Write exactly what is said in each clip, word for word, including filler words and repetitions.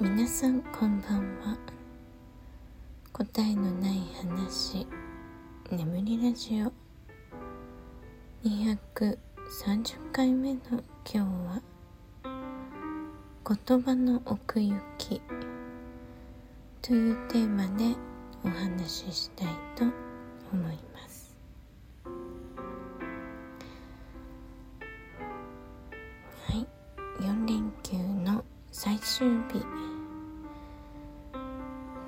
皆さんこんばんは。答えのない話眠りラジオにひゃくさんじゅっかいめの今日は、言葉の奥行きというテーマでお話ししたいと思います。はい、よんれんきゅうの最終日、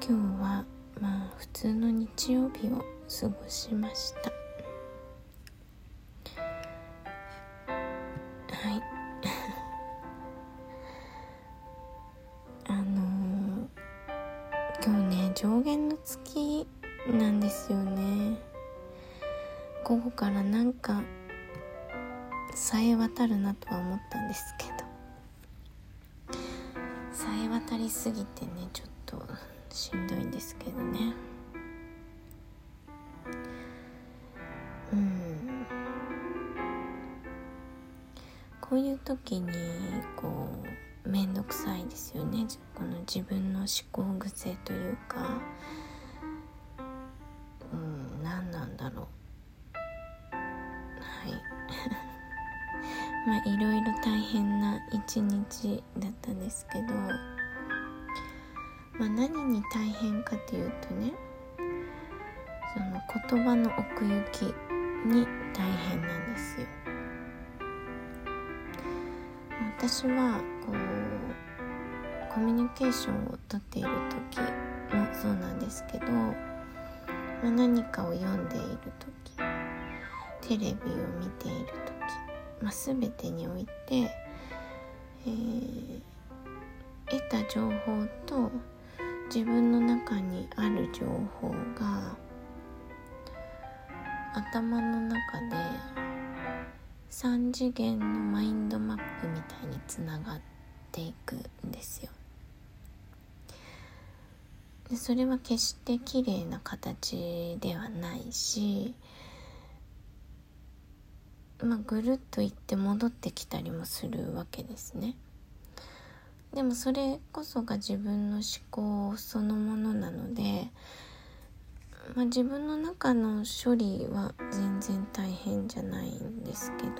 今日はまあ普通の日曜日を過ごしました。はいあのー、今日ね、上弦の月なんですよね。午後からなんかさえ渡るなとは思ったんですけど、さえ渡りすぎてね、ちょっとしんどいんですけどね。うん、こういう時にこうめんどくさいですよね。この自分の思考癖というか、うん、何なんだろう。はい。まあ、いろいろ大変な一日だったんですけど、まあ、何に大変かというとね、その言葉の奥行きに大変なんですよ。私はこうコミュニケーションをとっている時もそうなんですけど、まあ、何かを読んでいる時、テレビを見ている時、まあ、全てにおいて、えー、得た情報と自分の中にある情報が頭の中でさんじげんのマインドマップみたいにつながっていくんですよ。で、それは決して綺麗な形ではないし、まあ、ぐるっと行って戻ってきたりもするわけですね。でもそれこそが自分の思考そのものなので、まあ、自分の中の処理は全然大変じゃないんですけど、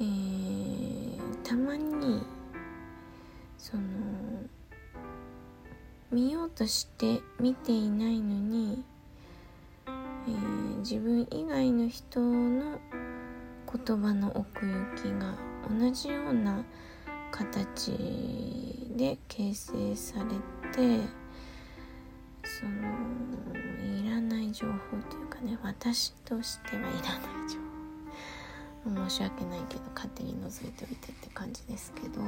えー、たまにその見ようとして見ていないのに、えー、自分以外の人の言葉の奥行きが同じような形で形成されて、そのいらない情報というかね、私としてはいらない情報、申し訳ないけど勝手に覗いておいてって感じですけど、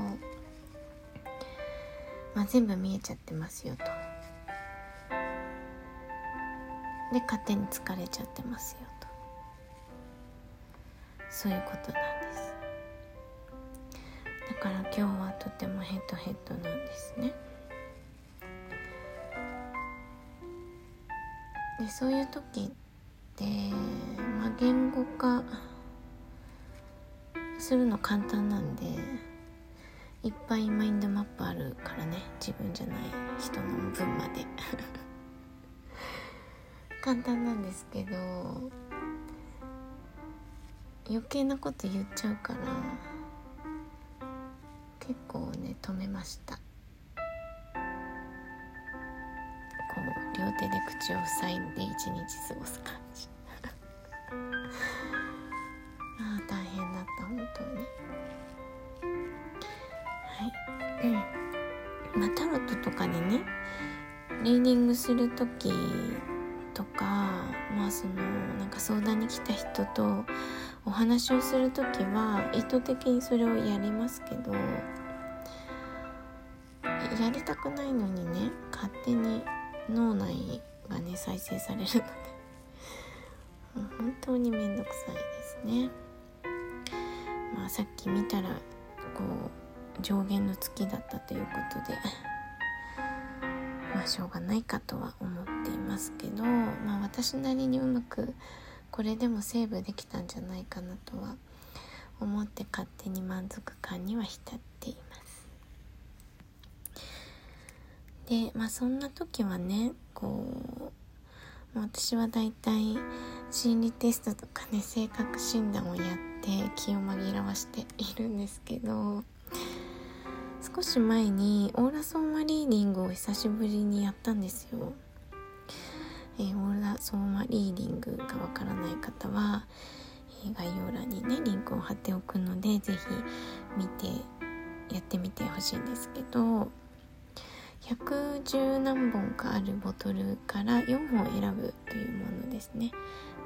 まあ、全部見えちゃってますよと。で、勝手に疲れちゃってますよと。そういうことなんです。だから今日はとてもヘトヘトなんですね。で、そういう時って、まあ、言語化するの簡単なんで、いっぱいマインドマップあるからね、自分じゃない人の分まで簡単なんですけど、余計なこと言っちゃうから結構ね、止めました。こう両手で口を塞いで一日過ごす感じああ、大変だった、本当に。はい、うん、まあ、タロットとかでね、リーディングするときとか、まあ、そのなんか相談に来た人とお話をするときは意図的にそれをやりますけど、やりたくないのにね、勝手に脳内がね、再生されるので本当にめんどくさいですね。まあ、さっき見たらこう上弦の月だったということでまあ、しょうがないかとは思っていますけど、まあ、私なりにうまくこれでもセーブできたんじゃないかなとは思って、勝手に満足感には浸っています。で、まあそんな時はね、こう私はだいたい心理テストとかね、性格診断をやって気を紛らわしているんですけど、少し前にオーラソーマリーディングを久しぶりにやったんですよ。えー、オーラソーマリーディングがわからない方は、えー、概要欄にねリンクを貼っておくので、ぜひ見てやってみてほしいんですけど、ひゃくじゅうなんぼんかあるボトルからよんほん選ぶというものですね。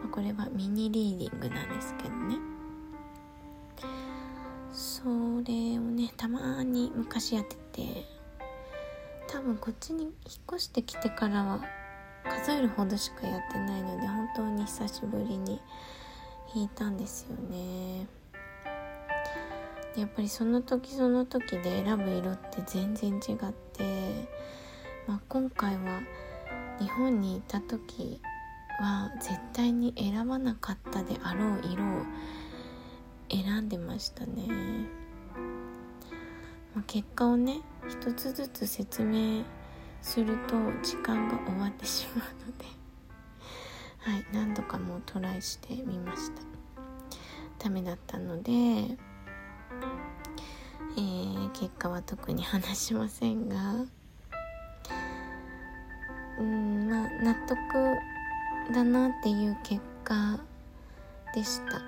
まあ、これはミニリーディングなんですけどね、それをねたまに昔やってて、多分こっちに引っ越してきてからは数えるほどしかやってないので、本当に久しぶりに弾いたんですよね。やっぱりその時その時で選ぶ色って全然違って、まあ、今回は日本にいた時は絶対に選ばなかったであろう色を選んでましたね。まあ、結果をね一つずつ説明すると時間が終わってしまうのではい、何度かもうトライしてみました。ダメだったのでえー、結果は特に話しませんが、うーん、まあ、納得だなっていう結果でした。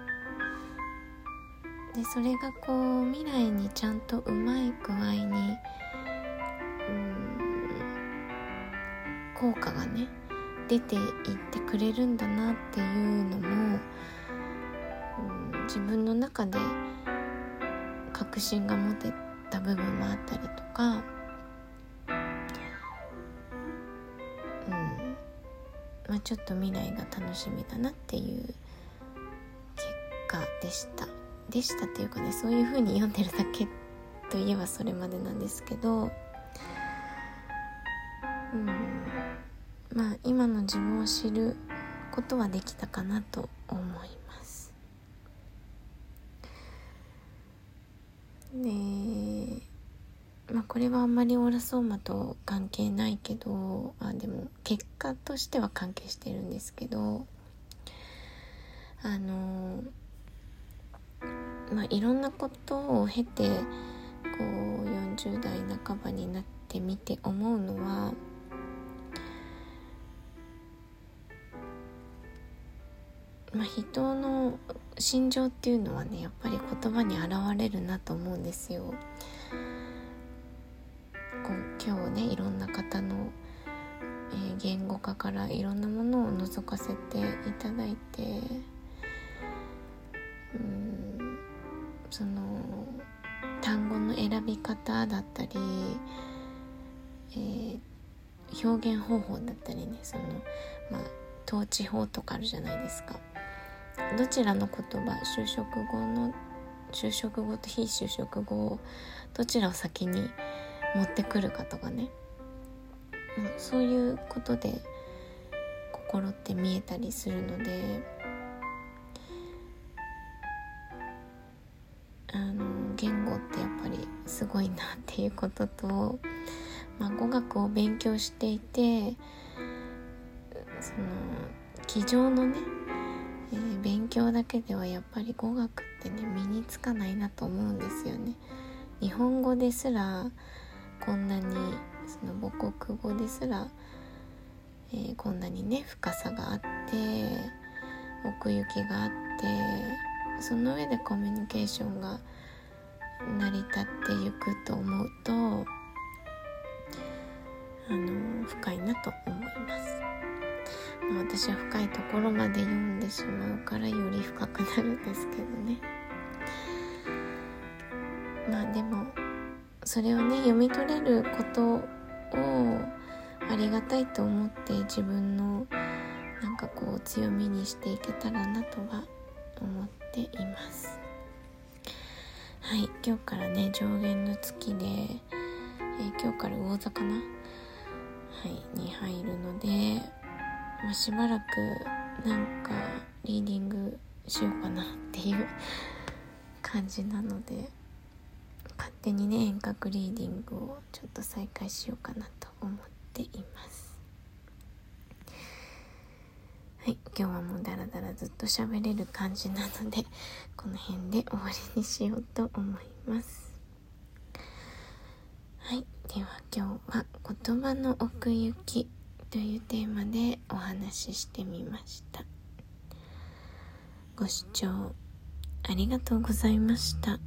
で、それがこう未来にちゃんとうまい具合に、うーん、効果がね出ていってくれるんだなっていうのも、うん、自分の中で確信が持てた部分もあったりとか、うん、まあ、ちょっと未来が楽しみだなっていう結果でしたでしたっていうかね、そういう風に読んでるだけといえばそれまでなんですけど、うん、まあ今の自分を知ることはできたかなと思います。で、まあ、これはあんまりオーラソーマと関係ないけど、あ、でも結果としては関係してるんですけど、あの、まあ、いろんなことを経てこうよんじゅう代半ばになってみて思うのは、まあ、人の心情っていうのはねやっぱり言葉に表れるなと思うんですよ。こう今日ねいろんな方の、えー、言語化からいろんなものを覗かせていただいて、うーん、その単語の選び方だったり、えー、表現方法だったりね、その、まあ、統治法とかあるじゃないですか。どちらの言葉、就職後の就職後と非就職後、どちらを先に持ってくるかとかね、そういうことで心って見えたりするので、あの言語ってやっぱりすごいなっていうことと、まあ、語学を勉強していて、その机上のね勉強だけではやっぱり語学ってね身につかないなと思うんですよね。日本語ですらこんなに、その母国語ですら、えー、こんなにね深さがあって奥行きがあって、その上でコミュニケーションが成り立っていくと思うと、あの深いなと思います。私は深いところまで読んでしまうからより深くなるんですけどね。まあでもそれをね読み取れることをありがたいと思って、自分のなんかこう強みにしていけたらなとは思っています。はい、今日からね上弦の月で、えー、今日から魚座かな、はい、に入るので、まあ、しばらくなんかリーディングしようかなっていう感じなので、勝手にね、遠隔リーディングをちょっと再開しようかなと思っています。はい、今日はもうダラダラずっと喋れる感じなので、この辺で終わりにしようと思います。はい、では今日は言葉の奥行きというテーマでお話ししてみました。ご視聴ありがとうございました。